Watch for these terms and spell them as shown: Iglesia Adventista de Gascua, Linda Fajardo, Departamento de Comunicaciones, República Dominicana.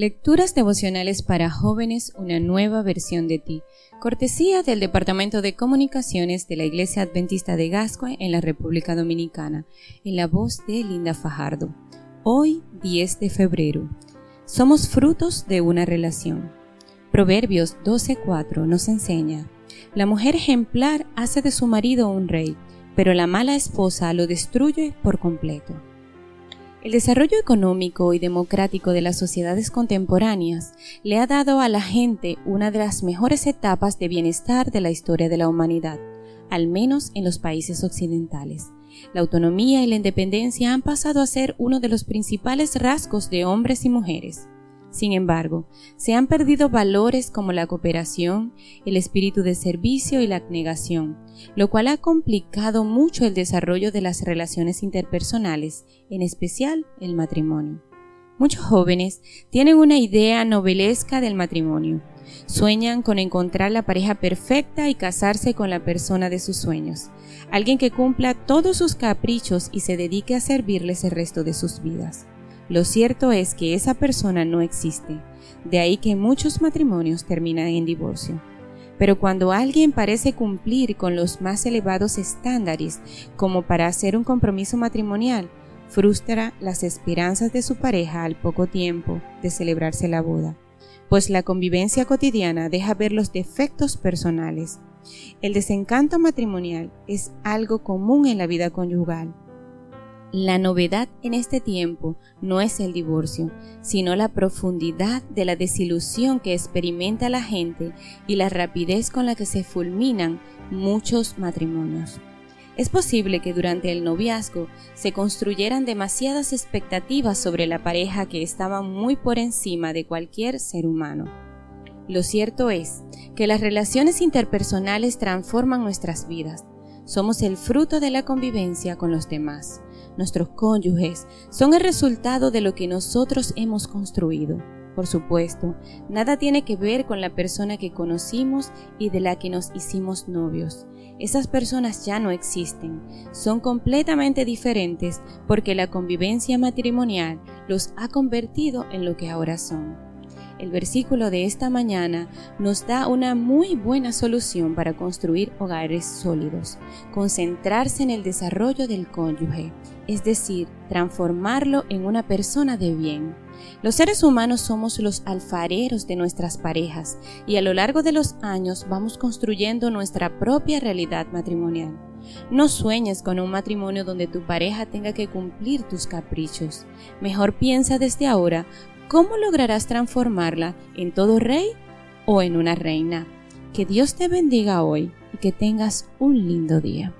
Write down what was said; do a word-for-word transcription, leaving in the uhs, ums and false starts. Lecturas devocionales para jóvenes, una nueva versión de ti. Cortesía del Departamento de Comunicaciones de la Iglesia Adventista de Gascua en la República Dominicana, en la voz de Linda Fajardo. Hoy, diez de febrero. Somos frutos de una relación. Proverbios doce cuatro nos enseña: la mujer ejemplar hace de su marido un rey, pero la mala esposa lo destruye por completo. El desarrollo económico y democrático de las sociedades contemporáneas le ha dado a la gente una de las mejores etapas de bienestar de la historia de la humanidad, al menos en los países occidentales. La autonomía y la independencia han pasado a ser uno de los principales rasgos de hombres y mujeres. Sin embargo, se han perdido valores como la cooperación, el espíritu de servicio y la abnegación, lo cual ha complicado mucho el desarrollo de las relaciones interpersonales, en especial el matrimonio. Muchos jóvenes tienen una idea novelesca del matrimonio. Sueñan con encontrar la pareja perfecta y casarse con la persona de sus sueños, alguien que cumpla todos sus caprichos y se dedique a servirles el resto de sus vidas. Lo cierto es que esa persona no existe, de ahí que muchos matrimonios terminan en divorcio. Pero cuando alguien parece cumplir con los más elevados estándares como para hacer un compromiso matrimonial, frustra las esperanzas de su pareja al poco tiempo de celebrarse la boda, pues la convivencia cotidiana deja ver los defectos personales. El desencanto matrimonial es algo común en la vida conyugal. La novedad en este tiempo no es el divorcio, sino la profundidad de la desilusión que experimenta la gente y la rapidez con la que se fulminan muchos matrimonios. Es posible que durante el noviazgo se construyeran demasiadas expectativas sobre la pareja que estaban muy por encima de cualquier ser humano. Lo cierto es que las relaciones interpersonales transforman nuestras vidas. Somos el fruto de la convivencia con los demás. Nuestros cónyuges son el resultado de lo que nosotros hemos construido. Por supuesto, nada tiene que ver con la persona que conocimos y de la que nos hicimos novios. Esas personas ya no existen, son completamente diferentes porque la convivencia matrimonial los ha convertido en lo que ahora son. El versículo de esta mañana nos da una muy buena solución para construir hogares sólidos: concentrarse en el desarrollo del cónyuge, es decir, transformarlo en una persona de bien. Los seres humanos somos los alfareros de nuestras parejas y a lo largo de los años vamos construyendo nuestra propia realidad matrimonial. No sueñes con un matrimonio donde tu pareja tenga que cumplir tus caprichos. Mejor piensa desde ahora ¿cómo lograrás transformarla en todo rey o en una reina? Que Dios te bendiga hoy y que tengas un lindo día.